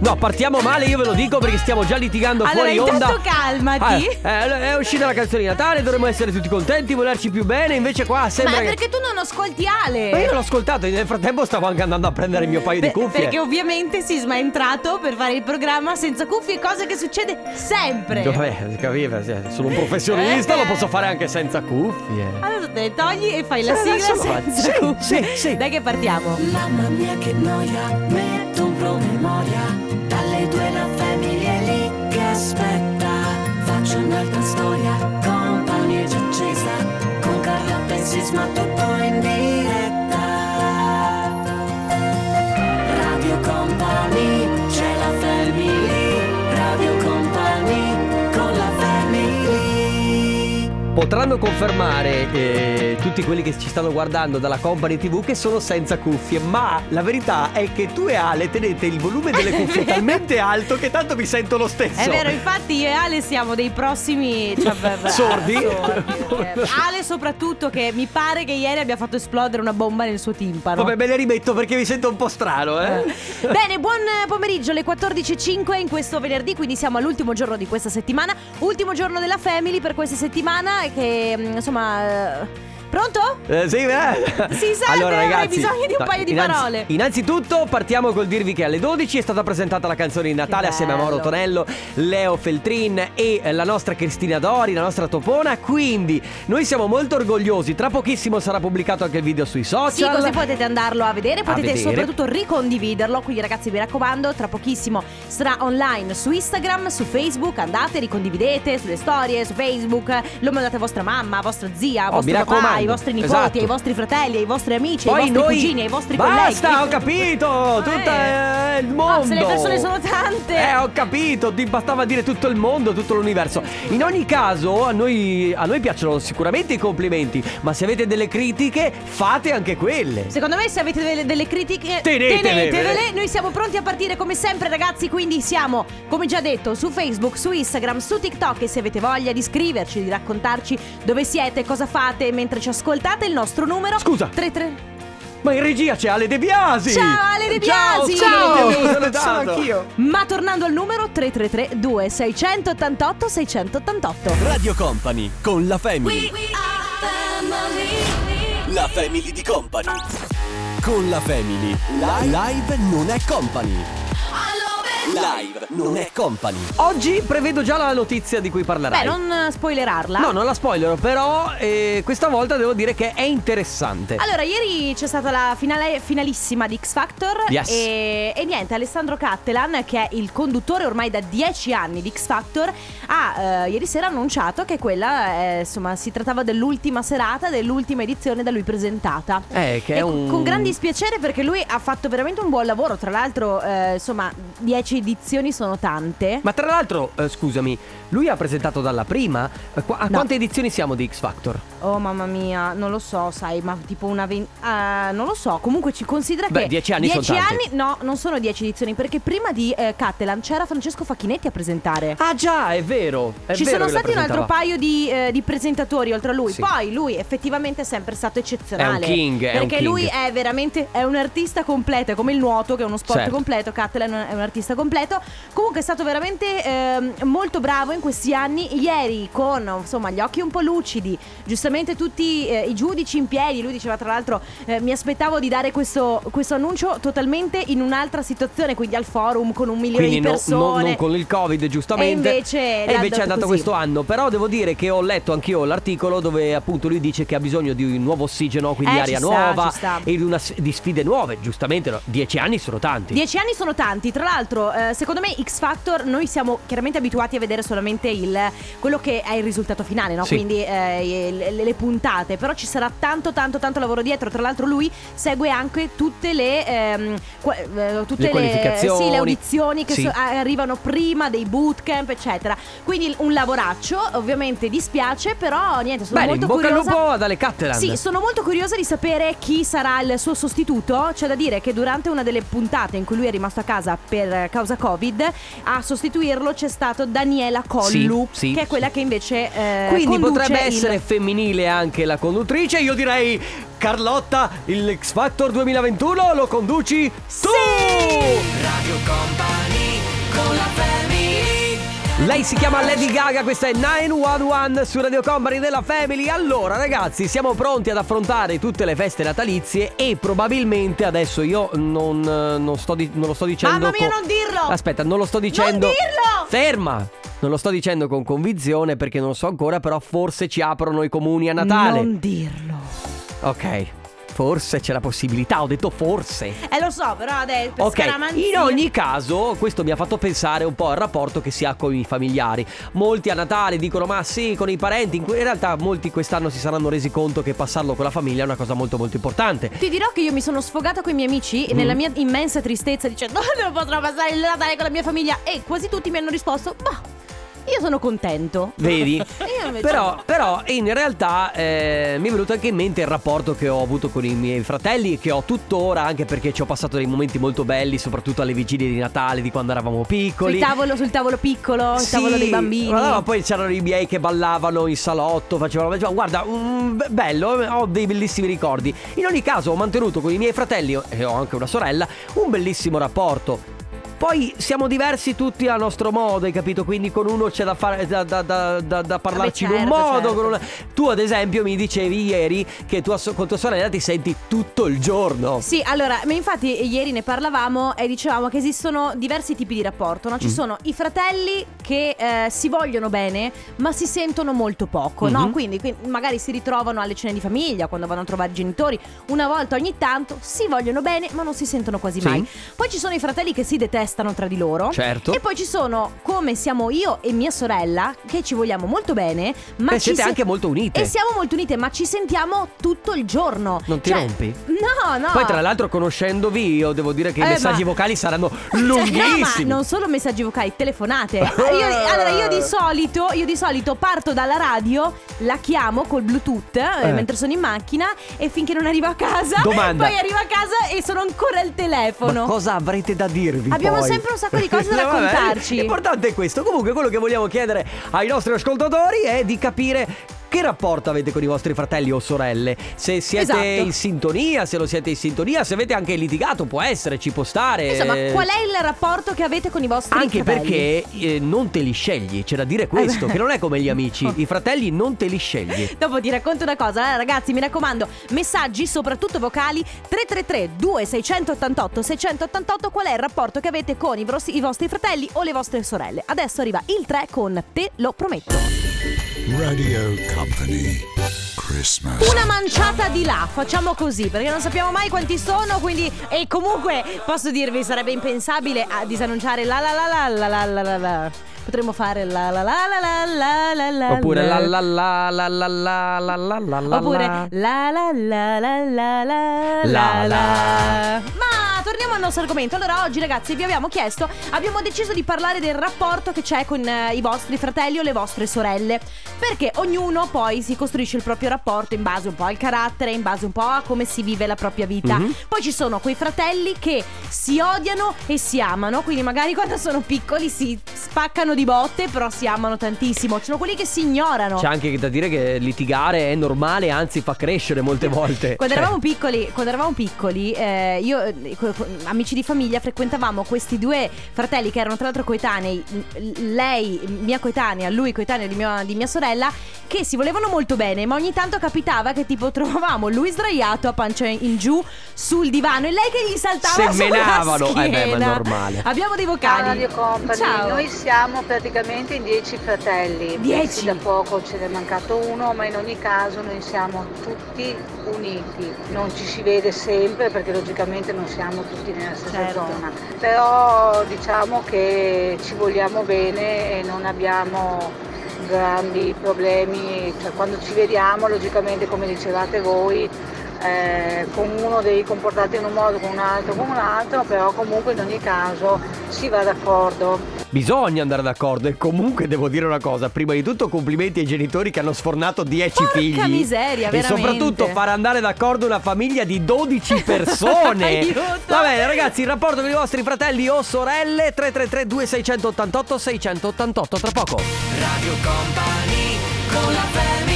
No, partiamo male, io ve lo dico, perché stiamo già litigando fuori onda. Allora, intanto calmati. È uscita la canzone di Natale, dovremmo essere tutti contenti, volerci più bene. Invece qua sembra... Ma perché tu non ascolti Ale? Ma io l'ho ascoltato, nel frattempo stavo anche andando a prendere il mio paio di cuffie. Perché ovviamente Sisma è entrato per fare il programma senza cuffie, cosa che succede sempre. Vabbè, capiva, sono un professionista, lo posso fare anche senza cuffie. Allora te le togli e fai la sigla senza cuffie. Sì. Dai che partiamo. Mamma mia che noia, metto un promemoria. Dalle 2 la Family è lì che aspetta. Faccio un'altra storia, Company già accesa. Con Carla e Sisma tutto in diretta. Radio Company, c'è la Family. Radio Company, con la Family. Potranno confermare tutti quelli che ci stanno guardando dalla Company TV che sono senza cuffie, ma la verità è che tu e Ale tenete il volume delle cuffie talmente alto che tanto mi sento lo stesso. È vero, infatti io e Ale siamo dei prossimi sordi. Ale soprattutto, che mi pare che ieri abbia fatto esplodere una bomba nel suo timpano. Vabbè, me le rimetto perché mi sento un po' strano, Bene, buon pomeriggio, le 14.05 in questo venerdì, quindi siamo all'ultimo giorno di questa settimana, ultimo giorno della Family per questa settimana, che insomma... Pronto? Sì, allora, ragazzi, avrei bisogno di un paio di parole. Innanzitutto partiamo col dirvi che alle 12 è stata presentata la canzone di Natale assieme a Moro Tonello, Leo Feltrin e la nostra Cristina Dori, la nostra Topona. Quindi noi siamo molto orgogliosi. Tra pochissimo sarà pubblicato anche il video sui social. Sì, così potete andarlo a vedere. Potete soprattutto ricondividerlo. Quindi ragazzi, mi raccomando, tra pochissimo sarà online su Instagram, su Facebook. Andate, ricondividete sulle storie, su Facebook. Lo mandate a vostra mamma, a vostra zia, a vostro papà, ai vostri nipoti, ai vostri fratelli, ai vostri amici, poi ai vostri cugini, ai vostri colleghi. Basta, ho capito, tutto il mondo. Se le persone sono tante. Ho capito, ti bastava dire tutto il mondo, tutto l'universo. In ogni caso, a noi piacciono sicuramente i complimenti, ma se avete delle critiche, fate anche quelle. Secondo me, se avete delle critiche, tenetevele. Noi siamo pronti a partire come sempre, ragazzi, quindi siamo, come già detto, su Facebook, su Instagram, su TikTok, e se avete voglia di scriverci, di raccontarci dove siete, cosa fate mentre ci ascoltate, il nostro numero. Scusa, 33. Ma in regia c'è Ale De Biasi. Ciao Ale De Biasi. Ciao. Sono anch'io. Ma tornando al numero 333 2688 688. Radio Company con la Family. We are Family. La Family di Company. Con la Family Live non è Company. Live non è Company. Oggi prevedo già la notizia di cui parlerai. Beh, non spoilerarla. No, non la spoilero, però questa volta devo dire che è interessante. Allora, ieri c'è stata la finalissima di X-Factor. Yes. E niente, Alessandro Cattelan, che è il conduttore ormai da 10 anni di X-Factor, ha ieri sera annunciato che quella, insomma, si trattava dell'ultima serata, dell'ultima edizione da lui presentata. Che è un... Con gran dispiacere, perché lui ha fatto veramente un buon lavoro. Tra l'altro, insomma, 10 edizioni sono tante. Ma tra l'altro, scusami, lui ha presentato dalla prima. Quante edizioni siamo di X-Factor? Oh mamma mia, non lo so, sai, ma tipo una non lo so. Comunque ci considera che 10 anni sono tanti. 10 anni, no, non sono 10 edizioni, perché prima di Cattelan c'era Francesco Facchinetti a presentare. Ah già, è vero, è ci vero, sono stati un altro paio di presentatori oltre a lui. Sì. Poi lui effettivamente è sempre stato eccezionale. È un king, perché lui è veramente, è un artista completo. È come il nuoto, che è uno sport completo. Cattelan è un artista completo. Comunque è stato veramente molto bravo in questi anni. Ieri, con insomma gli occhi un po' lucidi, giustamente tutti i giudici in piedi. Lui diceva, tra l'altro, mi aspettavo di dare questo annuncio totalmente in un'altra situazione, quindi al forum con 1 milione quindi di persone, non con il Covid, giustamente. E invece è andato così questo anno. Però devo dire che ho letto anch'io l'articolo dove appunto lui dice che ha bisogno di un nuovo ossigeno, quindi aria nuova e di sfide nuove. Giustamente, no? 10 anni sono tanti. 10 anni sono tanti. Tra l'altro, secondo me X Factor, noi siamo chiaramente abituati a vedere solamente quello che è il risultato finale, no? Sì. Quindi le puntate. Però ci sarà tanto lavoro dietro. Tra l'altro lui segue anche tutte le qualificazioni, le audizioni che arrivano prima dei bootcamp, eccetera. Quindi un lavoraccio. Ovviamente dispiace, però niente, sono molto curiosa. Bene, in bocca al lupo ad Ale Cattelan. Sì, sono molto curiosa di sapere chi sarà il suo sostituto. C'è da dire che durante una delle puntate in cui lui è rimasto a casa per causa Covid, a sostituirlo c'è stato Daniela Collu, che è quella che invece quindi potrebbe essere femminile anche la conduttrice. Io direi, Carlotta, il X Factor 2021 lo conduci tu! Radio Company. con la Family. Lei si chiama Lady Gaga, questa è 911 su Radio Company della Family. Allora ragazzi, siamo pronti ad affrontare tutte le feste natalizie e probabilmente adesso io non lo sto dicendo. Mamma mia, non dirlo! Aspetta, non lo sto dicendo. Non dirlo! Ferma! Non lo sto dicendo con convinzione perché non lo so ancora, però forse ci aprono i comuni a Natale. Non dirlo. Ok. Forse c'è la possibilità, ho detto forse. Lo so, però adesso ok, in ogni caso questo mi ha fatto pensare un po' al rapporto che si ha con i familiari. Molti a Natale dicono ma sì, con i parenti. In realtà molti quest'anno si saranno resi conto che passarlo con la famiglia è una cosa molto molto importante. Ti dirò che io mi sono sfogata con i miei amici e nella mia immensa tristezza dicendo non potrò passare il Natale con la mia famiglia, e quasi tutti mi hanno risposto bah, io sono contento. Vedi? Però in realtà mi è venuto anche in mente il rapporto che ho avuto con i miei fratelli, che ho tuttora, anche perché ci ho passato dei momenti molto belli, soprattutto alle vigilie di Natale di quando eravamo piccoli. Sul tavolo piccolo, il tavolo dei bambini. Ma poi c'erano i miei che ballavano in salotto, facevano guarda, bello, ho dei bellissimi ricordi. In ogni caso ho mantenuto con i miei fratelli, e ho anche una sorella, un bellissimo rapporto. Poi siamo diversi tutti a nostro modo, hai capito? Quindi con uno c'è da fare da parlarci in un modo. Certo. Con una... Tu ad esempio mi dicevi ieri che con tua sorella ti senti tutto il giorno. Sì, allora, infatti ieri ne parlavamo e dicevamo che esistono diversi tipi di rapporto, no? Ci sono i fratelli che si vogliono bene ma si sentono molto poco, no? Quindi magari si ritrovano alle cene di famiglia, quando vanno a trovare i genitori. Una volta ogni tanto si vogliono bene ma non si sentono quasi mai. Poi ci sono i fratelli che si detestano tra di loro. Certo. E poi ci sono, come siamo io e mia sorella, che ci vogliamo molto bene, ma siete anche molto unite. E siamo molto unite, ma ci sentiamo tutto il giorno. Non ti rompi? No. Poi tra l'altro, conoscendovi, io devo dire che i messaggi vocali saranno lunghissimi. No, ma non solo messaggi vocali, telefonate. Io di solito parto dalla radio, la chiamo col Bluetooth mentre sono in macchina, e finché non arrivo a casa. Domanda. Poi arrivo a casa e sono ancora al telefono. Ma cosa avrete da dirvi? Abbiamo sempre un sacco di cose da raccontarci. L'importante è questo. Comunque quello che vogliamo chiedere ai nostri ascoltatori è di capire che rapporto avete con i vostri fratelli o sorelle. Se siete in sintonia, se non siete in sintonia, se avete anche litigato, può essere, ci può stare. Insomma, qual è il rapporto che avete con i vostri fratelli? Anche perché non te li scegli, c'è da dire questo, che non è come gli amici. I fratelli non te li scegli. Dopo ti racconto una cosa, allora, ragazzi, mi raccomando, messaggi, soprattutto vocali, 333 2688 688. Qual è il rapporto che avete con i vostri fratelli o le vostre sorelle? Adesso arriva il 3 con Te lo prometto. Radio Company Christmas. Una manciata di là, facciamo così, perché non sappiamo mai quanti sono, quindi. E comunque posso dirvi, sarebbe impensabile a disannunciare la la la la la la la la. Potremmo fare la la la la la la la. Oppure la la la la la la la la la la. Oppure la la la la la la la la. Ma torniamo al nostro argomento. Allora oggi ragazzi vi abbiamo chiesto, abbiamo deciso di parlare del rapporto che c'è con i vostri fratelli o le vostre sorelle, perché ognuno poi si costruisce il proprio rapporto in base un po' al carattere, in base un po' a come si vive la propria vita. Poi ci sono quei fratelli che si odiano e si amano, quindi magari quando sono piccoli si spaccano di botte però si amano tantissimo. Ci sono quelli che si ignorano. C'è anche da dire che litigare è normale, anzi fa crescere molte volte. Quando eravamo piccoli io amici di famiglia frequentavamo questi due fratelli che erano tra l'altro coetanei, lei mia coetanea, lui coetaneo di mia sorella, che si volevano molto bene, ma ogni tanto capitava che tipo trovavamo lui sdraiato a pancia in giù sul divano e lei che gli saltava sulla schiena. Ma è normale. Abbiamo dei vocali. Ciao. Noi siamo praticamente in 10 fratelli. 10? Da poco ce n'è mancato uno, ma in ogni caso noi siamo tutti uniti. Non ci si vede sempre perché logicamente non siamo tutti nella stessa zona, però diciamo che ci vogliamo bene e non abbiamo grandi problemi, cioè quando ci vediamo logicamente, come dicevate voi, con uno devi comportarti in un modo, con un altro, però comunque in ogni caso si va d'accordo. Bisogna andare d'accordo. E comunque devo dire una cosa, prima di tutto complimenti ai genitori che hanno sfornato 10 figli. Porca miseria, veramente. E soprattutto far andare d'accordo una famiglia di 12 persone. Vabbè ragazzi, il rapporto con i vostri fratelli o sorelle, 333 2688 688. Tra poco Radio Company con la Family.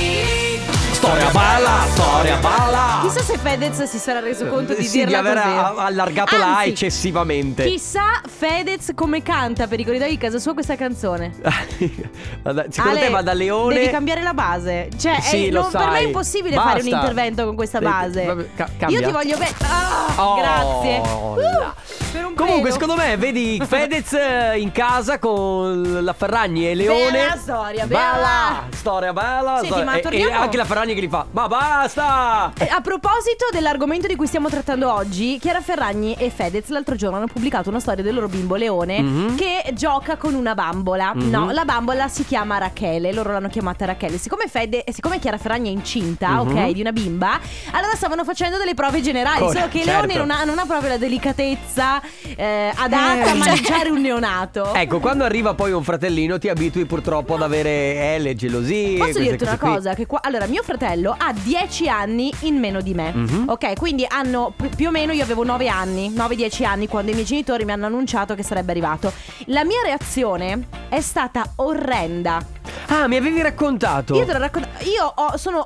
storia, balla storia, balla. Chissà se Fedez si sarà reso conto di dirla così, di aver allargato la A eccessivamente. Chissà Fedez come canta per i corridoi di casa sua questa canzone. Secondo te va da Leone? Devi cambiare la base. Cioè sì, non, per me è impossibile fare un intervento con questa base. Cambia. Io ti voglio bene. Grazie. Comunque secondo me vedi Fedez in casa con la Ferragni e Leone. Bella storia, bella storia, bella. Senti, storia. Ma e anche la Ferragni che li fa ma basta. A proposito dell'argomento di cui stiamo trattando oggi, Chiara Ferragni e Fedez l'altro giorno hanno pubblicato una storia del loro bimbo Leone, mm-hmm, che gioca con una bambola, mm-hmm. No, la bambola si chiama Rachele, loro l'hanno chiamata Rachele. Siccome Chiara Ferragni è incinta, mm-hmm, ok, di una bimba, allora stavano facendo delle prove generali. Solo che certo, Leone non ha proprio la delicatezza adatta a mangiare un neonato. Ecco, quando arriva poi un fratellino ti abitui purtroppo ad avere le gelosie. Posso dirti una cosa? Che allora mio fratello ha 10 anni in meno di me, mm-hmm, ok? Quindi hanno più o meno, io avevo 9 anni, 9-10 anni quando i miei genitori mi hanno annunciato che sarebbe arrivato. La mia reazione è stata orrenda. Ah, mi avevi raccontato. Io te l'ho raccontato. Io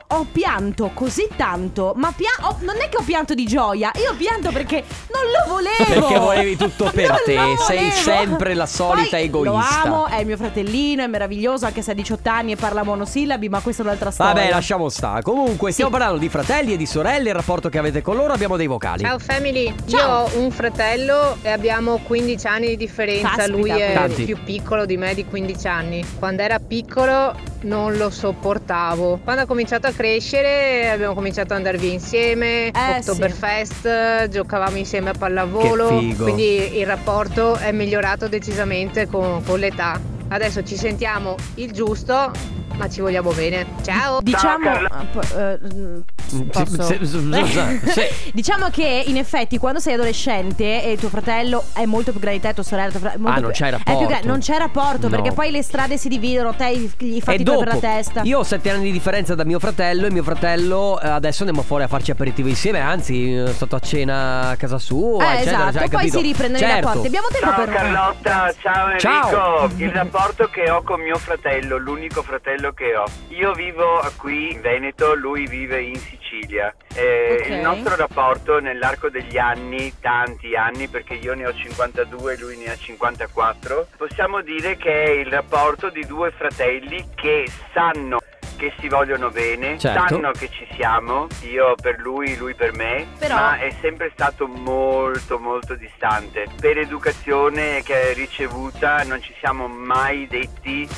ho pianto così tanto. Ma non è che ho pianto di gioia. Io pianto perché non lo volevo. Perché volevi tutto per te. Sei sempre la solita egoista. Lo amo, è mio fratellino, è meraviglioso. Anche se ha 18 anni e parla monosillabi. Ma questa è un'altra storia. Vabbè, lasciamo stare. Comunque stiamo parlando di fratelli e di sorelle, il rapporto che avete con loro. Abbiamo dei vocali. Ciao family. Ciao. Io ho un fratello e abbiamo 15 anni di differenza. Caspita. Lui è più piccolo di me di 15 anni. Quando era piccolo non lo sopportavo. Quando ha cominciato a crescere abbiamo cominciato ad andare via insieme, Oktoberfest, sì, giocavamo insieme a pallavolo. Che figo. Quindi il rapporto è migliorato decisamente con l'età. Adesso ci sentiamo il giusto, ma ci vogliamo bene. Ciao. Diciamo diciamo che in effetti quando sei adolescente e tuo fratello è molto più grande di te, tua sorella non c'è rapporto, non c'è rapporto, no. Perché poi le strade si dividono, te gli fatti due per la testa. Io ho 7 anni di differenza da mio fratello e mio fratello adesso andiamo fuori a farci aperitivo insieme, anzi sono stato a cena a casa sua, eccetera, esatto, poi si riprendono, certo, i rapporti. Abbiamo tempo. Ciao, per Carlotta, ciao Enrico, ciao. Il rapporto che ho con mio fratello, l'unico fratello che ho, io vivo qui in Veneto, lui vive in Sicilia, okay. Il nostro rapporto nell'arco degli anni, tanti anni, perché io ne ho 52, lui ne ha 54, possiamo dire che è il rapporto di due fratelli che sanno che si vogliono bene, certo, sanno che ci siamo, io per lui, lui per me. Però... ma è sempre stato molto molto distante. Per educazione che è ricevuta non ci siamo mai detti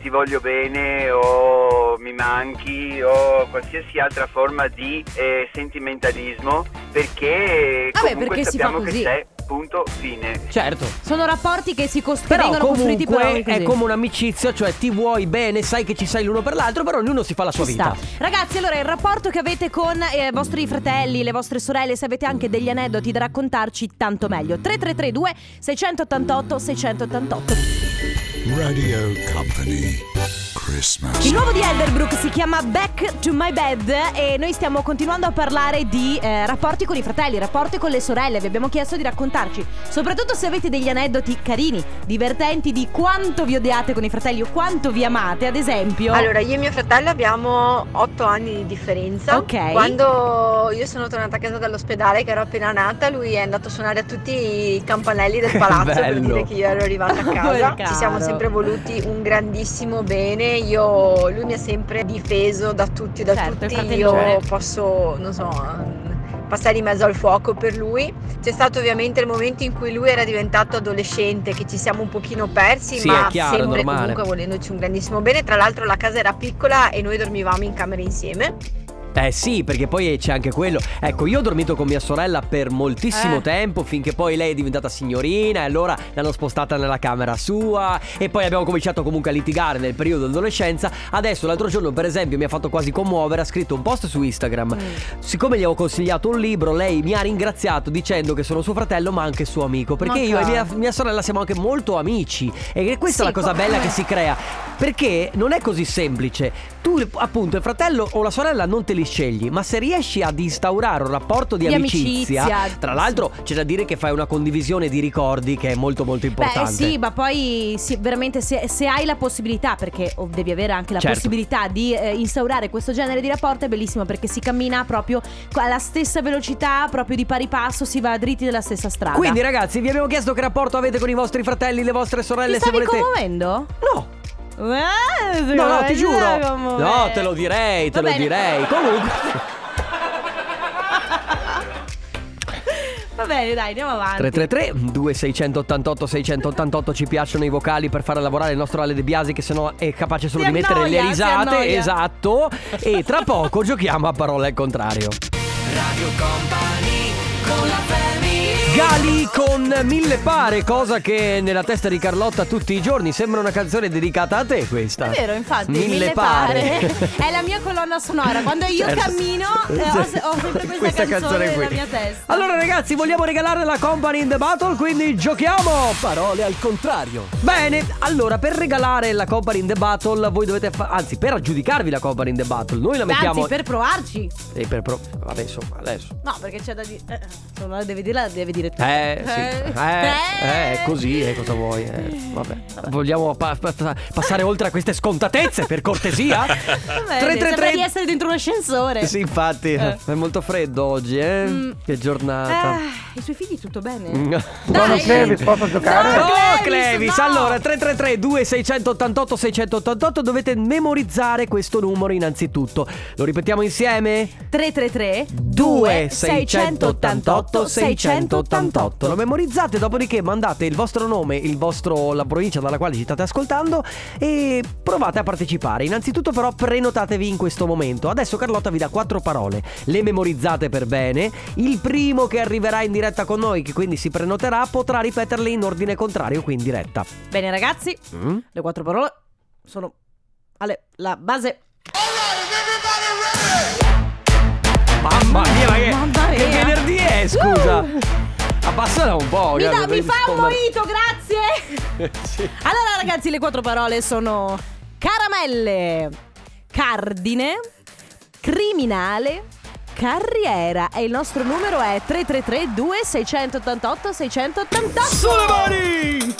ti voglio bene o mi manchi o qualsiasi altra forma di sentimentalismo, perché comunque sappiamo che c'è. Punto, fine. Certo. Sono rapporti che si vengono costruiti per così. È come un'amicizia, cioè ti vuoi bene, sai che ci sei l'uno per l'altro, però ognuno si fa la sua vita. Ragazzi, allora il rapporto che avete con i vostri fratelli, le vostre sorelle, se avete anche degli aneddoti da raccontarci, tanto meglio. 3332 688 688. Radio Company Christmas. Il nuovo di Elderbrook si chiama Back to my bed e noi stiamo continuando a parlare di rapporti con i fratelli, rapporti con le sorelle. Vi abbiamo chiesto di raccontarci, soprattutto se avete degli aneddoti carini, divertenti, di quanto vi odiate con i fratelli o quanto vi amate, ad esempio. Allora, io e mio fratello abbiamo 8 anni di differenza. Ok. Quando io sono tornata a casa dall'ospedale, che ero appena nata, lui è andato a suonare a tutti i campanelli del palazzo per dire che io ero arrivata a casa. Ci siamo sempre voluti un grandissimo bene. Lui mi ha sempre difeso da tutti, certo, tutti. Io posso, non so, passare in mezzo al fuoco per lui. C'è stato ovviamente il momento in cui lui era diventato adolescente, che ci siamo un pochino persi, sì, ma chiaro, sempre normale. Comunque volendoci un grandissimo bene. Tra l'altro la casa era piccola e noi dormivamo in camera insieme. Eh sì, perché poi c'è anche quello. Ecco, io ho dormito con mia sorella per moltissimo tempo, finché poi lei è diventata signorina e allora l'hanno spostata nella camera sua e poi abbiamo cominciato comunque a litigare nel periodo dell'adolescenza. Adesso l'altro giorno per esempio mi ha fatto quasi commuovere, ha scritto un post su Instagram, siccome gli avevo consigliato un libro, lei mi ha ringraziato dicendo che sono suo fratello ma anche suo amico, perché io e mia sorella siamo anche molto amici e questa è la cosa bella che si crea, perché non è così semplice. Tu appunto il fratello o la sorella non te li scegli, ma se riesci ad instaurare un rapporto di amicizia, tra l'altro c'è da dire che fai una condivisione di ricordi che è molto molto importante. Beh sì, ma poi sì, veramente se hai la possibilità, perché devi avere anche la possibilità di instaurare questo genere di rapporto, è bellissimo, perché si cammina proprio alla stessa velocità, proprio di pari passo, si va dritti della stessa strada. Quindi ragazzi, vi abbiamo chiesto che rapporto avete con i vostri fratelli, le vostre sorelle. Se volete... commuovendo? No. No, ti giuro. No, te lo direi, te lo direi. Comunque. Va bene, dai, andiamo avanti. 333-2688-688. Ci piacciono i vocali per far lavorare il nostro Ale De Biasi, che sennò è capace solo di mettere le risate. Esatto. E tra poco giochiamo a parole al contrario. Radio Company con la Gali con Mille Pare, cosa che nella testa di Carlotta tutti i giorni sembra una canzone dedicata a te, questa. È vero, infatti, Mille Pare. È la mia colonna sonora, quando io cammino ho sempre questa canzone qui nella mia testa. Allora ragazzi, vogliamo regalare la Company in the Battle, quindi giochiamo parole al contrario. Bene, allora per regalare la Company in the Battle voi dovete anzi per aggiudicarvi la Company in the Battle, noi la mettiamo. Anzi, per provarci. E per vabbè, insomma, adesso. No, perché c'è da dire deve dire così, cosa vuoi? Vabbè. Vogliamo passare oltre a queste scontatezze, per cortesia? Vabbè, 333... Sembra di essere dentro un ascensore. Sì, infatti, è molto freddo oggi, Che giornata. I suoi figli tutto bene? Buono Clevis, posso giocare? No, Clevis. Allora, 333-2688-688, dovete memorizzare questo numero innanzitutto. Lo ripetiamo insieme? 333-2688-688. Lo memorizzate, dopodiché mandate il vostro nome, la provincia dalla quale ci state ascoltando e provate a partecipare. Innanzitutto però prenotatevi in questo momento. Adesso Carlotta vi dà 4 parole, le memorizzate per bene. Il primo che arriverà in diretta con noi, che quindi si prenoterà, potrà ripeterle in ordine contrario qui in diretta. Bene ragazzi, le 4 parole sono la base. Mamma mia, che venerdì è, scusa. Abbassala un po'. Mi fa un mojito, grazie. Sì. Allora ragazzi, le 4 parole sono caramelle, cardine, criminale, carriera. E il nostro numero è 333-2688-688. Sulle mani!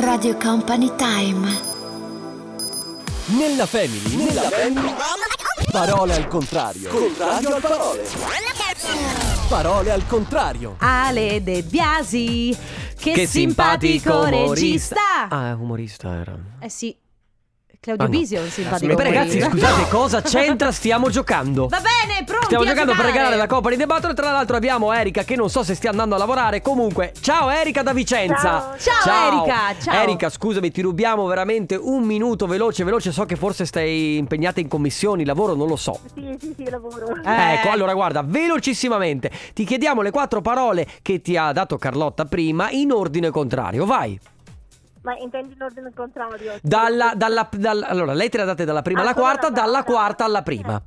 Radio Company Time. Nella Family. Parole al contrario. Contrario al parole al contrario. Ale De Biasi, che simpatico regista. Ah, umorista era. Eh sì, Claudio Bisio, un simpatico. Beh, ragazzi, scusate, cosa c'entra? Stiamo giocando. Va bene, pronti. Stiamo giocando per regalare la Company in the Battle. Tra l'altro abbiamo Erika, che non so se stia andando a lavorare. Comunque, ciao Erika da Vicenza. Ciao. Erika, ciao. Erika, scusami, ti rubiamo veramente un minuto, veloce. So che forse stai impegnata in commissioni, lavoro, non lo so. Sì, lavoro. Ecco, allora guarda, velocissimamente ti chiediamo le 4 parole che ti ha dato Carlotta prima in ordine contrario. Vai. Ma intendi in ordine contrario? Allora, lei te la date dalla prima alla quarta, dalla quarta alla prima.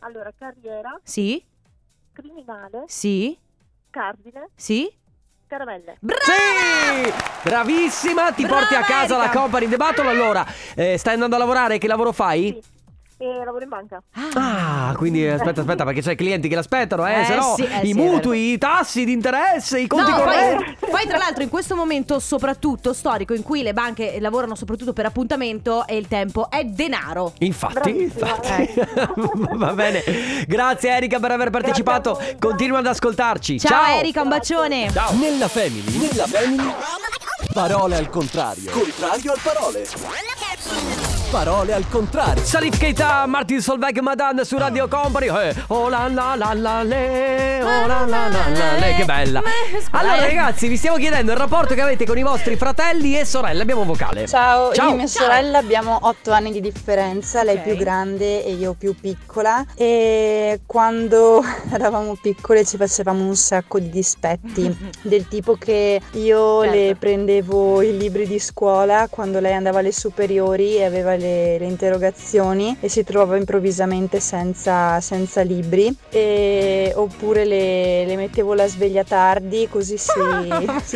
Allora, carriera. Sì. Criminale. Sì. Cardine. Sì. Caramelle. Brava! Sì! Bravissima, ti porti a casa la Company in the Battle. Allora, stai andando a lavorare, che lavoro fai? Sì. Lavoro in banca. Ah, quindi aspetta, perché c'è clienti che l'aspettano, i mutui, i tassi di interesse, i conti correnti. Poi tra l'altro in questo momento soprattutto storico in cui le banche lavorano soprattutto per appuntamento e il tempo è denaro. Infatti. Va bene. Grazie Erika per aver partecipato. Continua ad ascoltarci. Ciao. Erika, un bacione. Ciao. Nella Family. Parole al contrario. Contrario al parole. Parole al contrario. Salif Keita, Martin Solveig, Madonna su Radio Company. Oh la la la la le, oh la la la la le. Che bella. Allora ragazzi, vi stiamo chiedendo il rapporto che avete con i vostri fratelli e sorelle. Abbiamo un vocale. Ciao. Io e mia sorella abbiamo 8 anni di differenza. Lei è più grande e io più piccola. E quando eravamo piccole ci facevamo un sacco di dispetti, del tipo che io le prendevo i libri di scuola quando lei andava alle superiori e aveva le interrogazioni e si trova improvvisamente senza libri, e oppure le mettevo la sveglia tardi, così si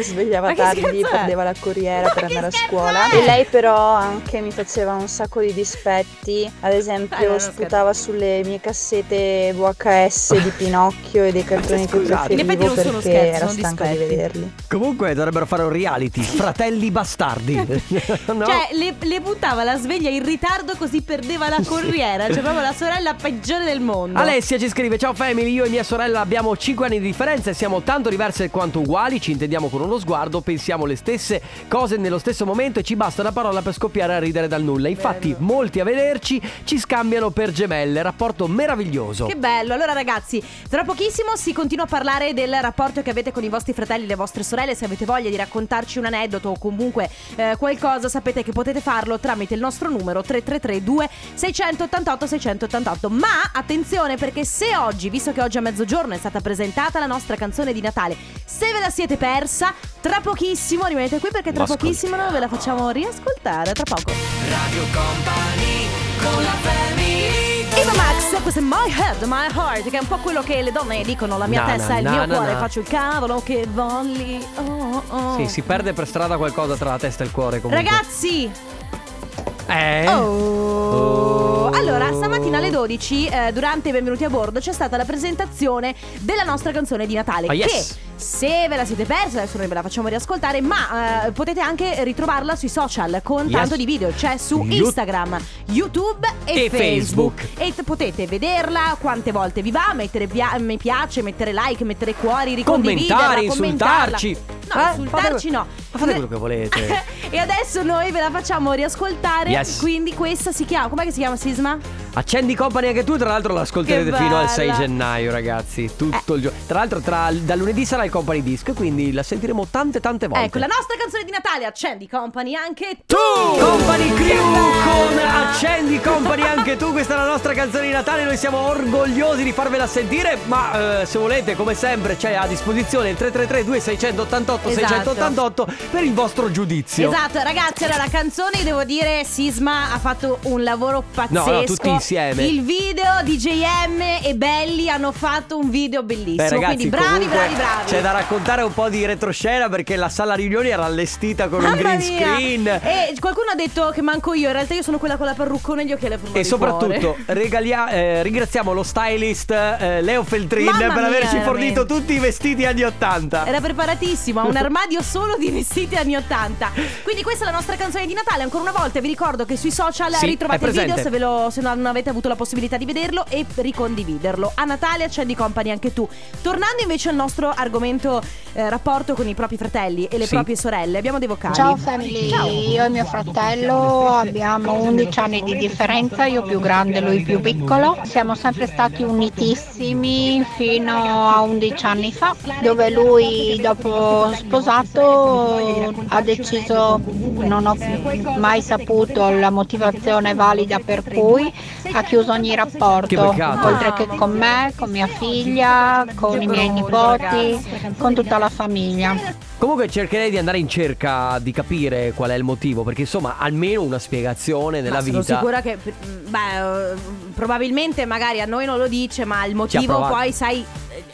svegliava tardi, perdeva la corriera per andare a scuola. E lei però anche mi faceva un sacco di dispetti, ad esempio sputava sulle mie cassette VHS di Pinocchio e dei cartoni che preferivo perché era stanca di vederli. Comunque dovrebbero fare un reality, Fratelli Bastardi. No? Cioè le buttava la sveglia in ritardo così perdeva la corriera, cioè proprio la sorella peggiore del mondo. Alessia ci scrive: ciao Family, io e mia sorella abbiamo 5 anni di differenza e siamo tanto diverse quanto uguali, ci intendiamo con uno sguardo, pensiamo le stesse cose nello stesso momento e ci basta una parola per scoppiare a ridere dal nulla. Infatti molti a vederci ci scambiano per gemelle, rapporto meraviglioso. Che bello. Allora ragazzi, tra pochissimo si continua a parlare del rapporto che avete con i vostri fratelli e le vostre sorelle. Se avete voglia di raccontarci un aneddoto o comunque qualcosa, sapete che potete farlo tramite il nostro numero 3332 688 688. Ma attenzione, perché se oggi, visto che oggi a mezzogiorno è stata presentata la nostra canzone di Natale, se ve la siete persa, tra pochissimo rimanete qui perché tra pochissimo ve la facciamo riascoltare. Tra poco Radio Company con la Family. Eva Max, questo è My Head, My Heart, che è un po' quello che le donne dicono: la mia testa è il mio cuore, faccio il cavolo che voglio. Sì, si perde per strada qualcosa tra la testa e il cuore comunque. Ragazzi! Allora, stamattina alle 12, durante i benvenuti a bordo, c'è stata la presentazione della nostra canzone di Natale. Che se ve la siete persa, adesso noi ve la facciamo riascoltare, ma potete anche ritrovarla sui social con tanto di video. C'è su Instagram, YouTube e Facebook. E potete vederla quante volte vi va, mettere mi piace, mettere like, mettere cuori, ricondividerla, insultarci. Fate quello che volete. E adesso noi ve la facciamo riascoltare. Quindi questa si chiama, com'è che si chiama, Sisma? Accendi Company anche tu, tra l'altro l'ascolterete fino al 6 gennaio ragazzi, tutto il giorno. Tra l'altro da lunedì sarà il Company Disc, quindi la sentiremo tante volte. Ecco, la nostra canzone di Natale, Accendi Company anche tu. Company Crew con Accendi Company anche tu, questa è la nostra canzone di Natale, noi siamo orgogliosi di farvela sentire, ma se volete come sempre c'è a disposizione il 333 2688 688 per il vostro giudizio. Esatto ragazzi, allora la canzone, devo dire, Sisma ha fatto un lavoro pazzesco. No, tutti insieme. Il video di DJM e Belli hanno fatto un video bellissimo. Beh, ragazzi, quindi bravi. C'è da raccontare un po' di retroscena perché la sala riunioni era allestita con un green screen. E qualcuno ha detto che manco io, in realtà io sono quella con la parruccone e gli occhiali a forma di cuore. E soprattutto ringraziamo lo stylist Leo Feltrin per averci fornito tutti i vestiti anni 80. Era preparatissimo, ha un armadio solo di vestiti anni 80. Quindi questa è la nostra canzone di Natale. Ancora una volta vi ricordo che sui social ritrovate il video se non avete avuto la possibilità di vederlo e ricondividerlo. A Natale Accendi Company anche tu. Tornando invece al nostro argomento, rapporto con i propri fratelli e le proprie sorelle, abbiamo dei vocali. Ciao Family, io e mio fratello abbiamo 11 anni di differenza, io più grande, lui più piccolo. Siamo sempre stati unitissimi fino a 11 anni fa, dove lui dopo sposato ha deciso, non ho mai saputo la motivazione valida per cui ha chiuso ogni rapporto, oltre che con me, con mia figlia, con i miei nipoti, con tutta la famiglia. Comunque cercherei di andare in cerca di capire qual è il motivo, perché insomma almeno una spiegazione nella vita. Sono sicura che probabilmente magari a noi non lo dice, ma il motivo poi sai,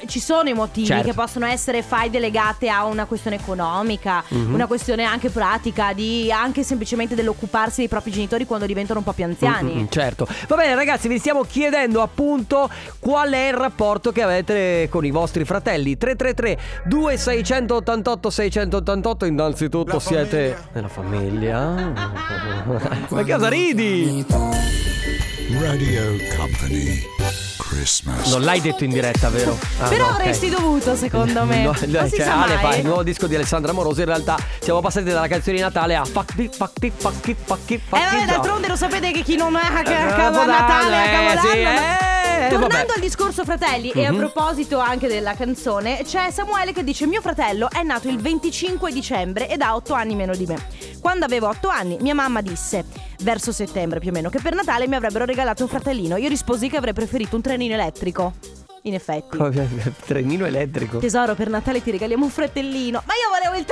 ci sono i motivi che possono essere faide legate a una questione economica, una questione anche pratica, di anche semplicemente dell'occuparsi dei propri genitori quando diventano un po' più anziani. Certo. Va bene ragazzi, vi stiamo chiedendo appunto qual è il rapporto che avete con i vostri fratelli. 333 2688 688. Innanzitutto la siete nella famiglia. Ma che cosa ridi? Radio Company Christmas. Non l'hai detto in diretta, vero? Però avresti dovuto, secondo me. Ale fa il nuovo disco di Alessandra Amoroso. In realtà siamo passati dalla canzone di Natale a vabbè, d'altronde lo sapete che chi non ha Capo Natale a Capodanno Tornando al discorso fratelli e a proposito anche della canzone, c'è Samuele che dice: mio fratello è nato il 25 dicembre ed ha 8 anni meno di me. Quando avevo 8 anni mia mamma disse, verso settembre più o meno, che per Natale mi avrebbero regalato un fratellino. Io risposi che avrei preferito un trenino elettrico. in effetti. Trenino elettrico. Tesoro, per Natale ti regaliamo un fratellino. Ma io volevo il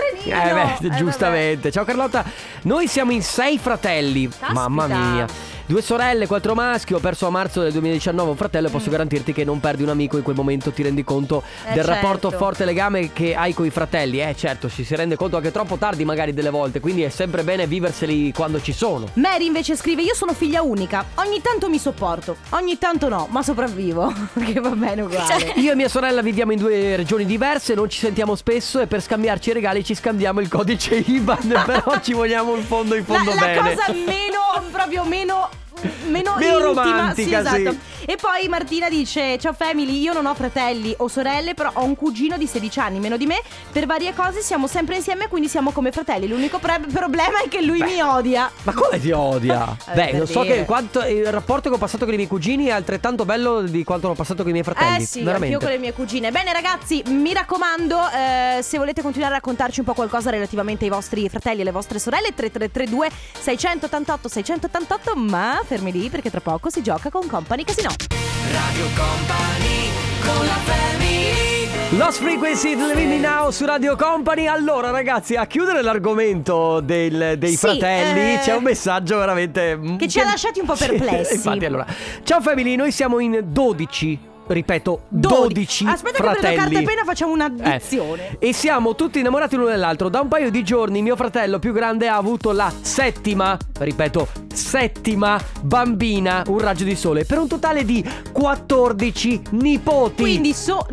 trenino. Giustamente. Vabbè. Ciao Carlotta. Noi siamo in 6 fratelli. Caspita. Mamma mia. 2 sorelle, 4 maschi. Ho perso a marzo del 2019 un fratello. Posso garantirti che non perdi un amico in quel momento. Ti rendi conto del rapporto forte legame che hai con i fratelli. Certo, ci si rende conto anche troppo tardi magari delle volte. Quindi è sempre bene viverseli quando ci sono. Mary invece scrive: io sono figlia unica, ogni tanto mi sopporto, ogni tanto no, ma sopravvivo. Che va bene uguale. Io e mia sorella viviamo in 2 regioni diverse, non ci sentiamo spesso e per scambiarci i regali ci scambiamo il codice IBAN. Però ci vogliamo in fondo la bene. La cosa meno romantica, sì, esatto. Sì. E poi Martina dice: ciao family, io non ho fratelli o sorelle, però ho un cugino di 16 anni meno di me. Per varie cose siamo sempre insieme, quindi siamo come fratelli. L'unico problema è che lui mi odia. Ma come ti odia? Non so che quanto il rapporto che ho passato con i miei cugini è altrettanto bello di quanto ho passato con i miei fratelli. Sì, veramente. Anch'io con le mie cugine. Bene ragazzi, mi raccomando, se volete continuare a raccontarci un po' qualcosa relativamente ai vostri fratelli e alle vostre sorelle, 3332 688 688. Ma fermi lì, perché tra poco si gioca con Company Casino. Radio Company con la Family. Lost Frequency, Living Now su Radio Company. Allora ragazzi, a chiudere l'argomento dei fratelli c'è un messaggio veramente che ci ha lasciati un po' perplessi. Infatti, allora: ciao Family, noi siamo in 12. Ripeto, 12 aspetta fratelli. Che prendo carta e penna, facciamo un'addizione. E siamo tutti innamorati l'uno dell'altro. Da un paio di giorni mio fratello più grande ha avuto la settima bambina, un raggio di sole, per un totale di 14 nipoti. Quindi sono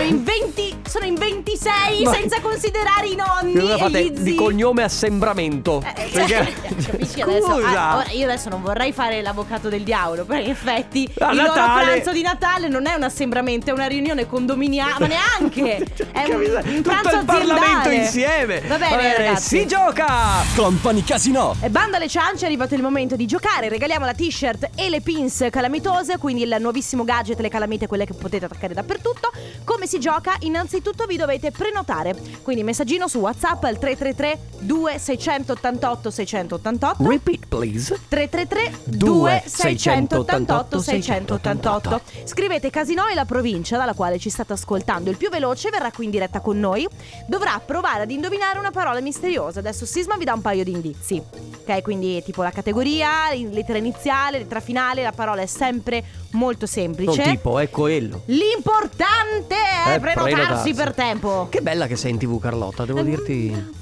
in 26. Ma senza considerare i nonni e gli zii. Di cognome assembramento, capisci adesso? Ora, io adesso non vorrei fare l'avvocato del diavolo, però in effetti il loro pranzo di Natale non è un assembramento, è una riunione condominiale, ma neanche è un pranzo tutto il aziendale. Parlamento insieme. Va bene, ragazzi, si gioca Company Casino. E bando alle ciance, è arrivato il momento di giocare. Regaliamo la t-shirt e le pins calamitose, quindi il nuovissimo gadget, le calamite, quelle che potete attaccare dappertutto. Come si gioca? Innanzitutto vi dovete prenotare, quindi messaggino su WhatsApp al 333 2688 688. Repeat please. 333 2688 688. Scrivete Casino e la provincia dalla quale ci state ascoltando. Il più veloce verrà qui in diretta con noi. Dovrà provare ad indovinare una parola misteriosa. Adesso Sisma vi dà un paio di indizi. Ok, quindi tipo la categoria, lettera iniziale, lettera finale. La parola è sempre molto semplice. Non tipo, ecco quello. L'importante è prenotarsi per tempo. Che bella che sei in TV, Carlotta, devo dirti.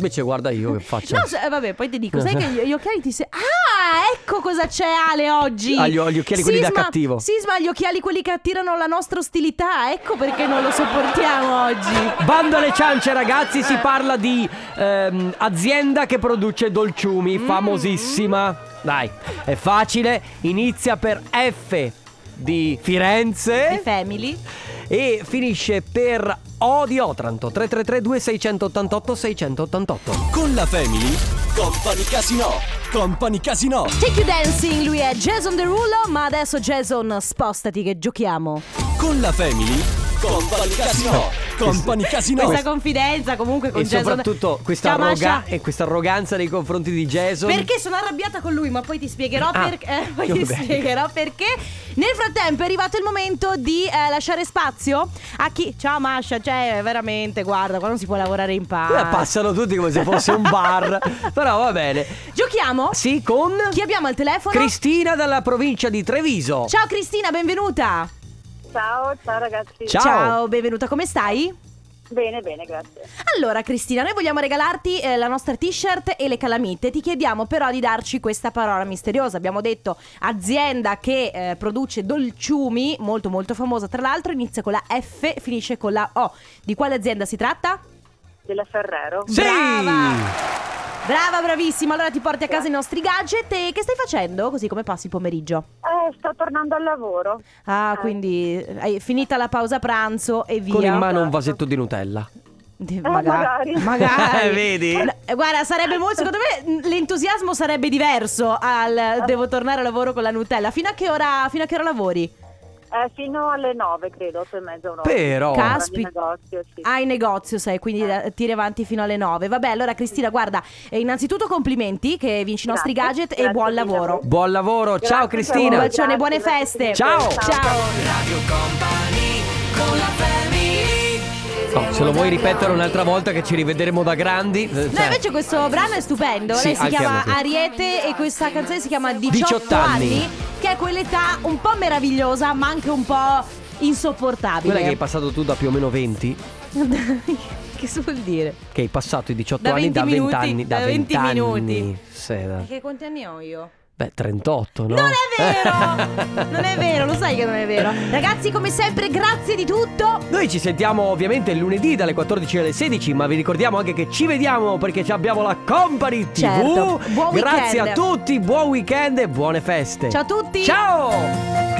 Invece guarda io che faccio. No, vabbè, poi ti dico, sai che gli occhiali ti sei... Ah, ecco cosa c'è Ale oggi. Gli occhiali, Sisma, quelli da cattivo. Sisma, gli occhiali quelli che attirano la nostra ostilità. Ecco perché non lo sopportiamo oggi. Bando alle ciance ragazzi, si parla di azienda che produce dolciumi, famosissima. Dai, è facile, inizia per F di Firenze, di Family, e finisce per O di Otranto. 333 2688 688. Con la Family Company Casino. Company Casino. Take You Dancing, lui è Jason Derulo. Ma adesso Jason, spostati che giochiamo con la Family Company Casino. Company Casino. Questa confidenza comunque con e Jason. E soprattutto questa questa arroganza nei confronti di Jason. Perché sono arrabbiata con lui, ma poi ti spiegherò perché. Nel frattempo è arrivato il momento di lasciare spazio a chi... Ciao Masha, cioè veramente guarda, qua non si può lavorare in pace. Passano tutti come se fosse un bar. Però va bene. Giochiamo? Sì, con... Chi abbiamo al telefono? Cristina dalla provincia di Treviso. Ciao Cristina, benvenuta. Ciao ragazzi. Ciao, benvenuta, come stai? Bene, grazie. Allora Cristina, noi vogliamo regalarti la nostra t-shirt e le calamite. Ti chiediamo però di darci questa parola misteriosa. Abbiamo detto azienda che produce dolciumi, molto molto famosa tra l'altro. Inizia con la F, finisce con la O. Di quale azienda si tratta? Della Ferrero. Sì! Brava, bravissima. Allora ti porti a casa i nostri gadget. E che stai facendo? Così come passi il pomeriggio? Sto tornando al lavoro. Quindi hai finita la pausa pranzo e via. Con in mano un vasetto di Nutella. Magari. Vedi? Guarda, sarebbe molto... Secondo me l'entusiasmo sarebbe diverso al devo tornare al lavoro con la Nutella. Fino a che ora lavori? Fino alle 9 credo, 8:30 un'ora. Però negozio, sì. Ah, in negozio sei, quindi tiri avanti fino alle 9. Vabbè, allora Cristina, guarda, innanzitutto complimenti che vinci i nostri gadget, e buon lavoro. Buon lavoro, grazie, ciao Cristina. Un bacione, buone feste. Ciao. Ciao. Radio Company con la family. No, se lo vuoi ripetere un'altra volta che ci rivederemo da grandi, cioè... No, invece questo brano è stupendo. Lei si chiama Ariete e questa canzone si chiama 18 anni, che è quell'età un po' meravigliosa ma anche un po' insopportabile. Quella che hai passato tu da più o meno 20. Che vuol dire? Che hai passato i 18 anni da 20 anni. Da 20 minuti. Che quanti anni ho io? Beh, 38, no? Non è vero! Non è vero, lo sai che non è vero. Ragazzi, come sempre, grazie di tutto. Noi ci sentiamo ovviamente lunedì dalle 14 alle 16, ma vi ricordiamo anche che ci vediamo perché abbiamo la Company TV. Certo. Buon weekend. Grazie a tutti, buon weekend e buone feste. Ciao a tutti! Ciao!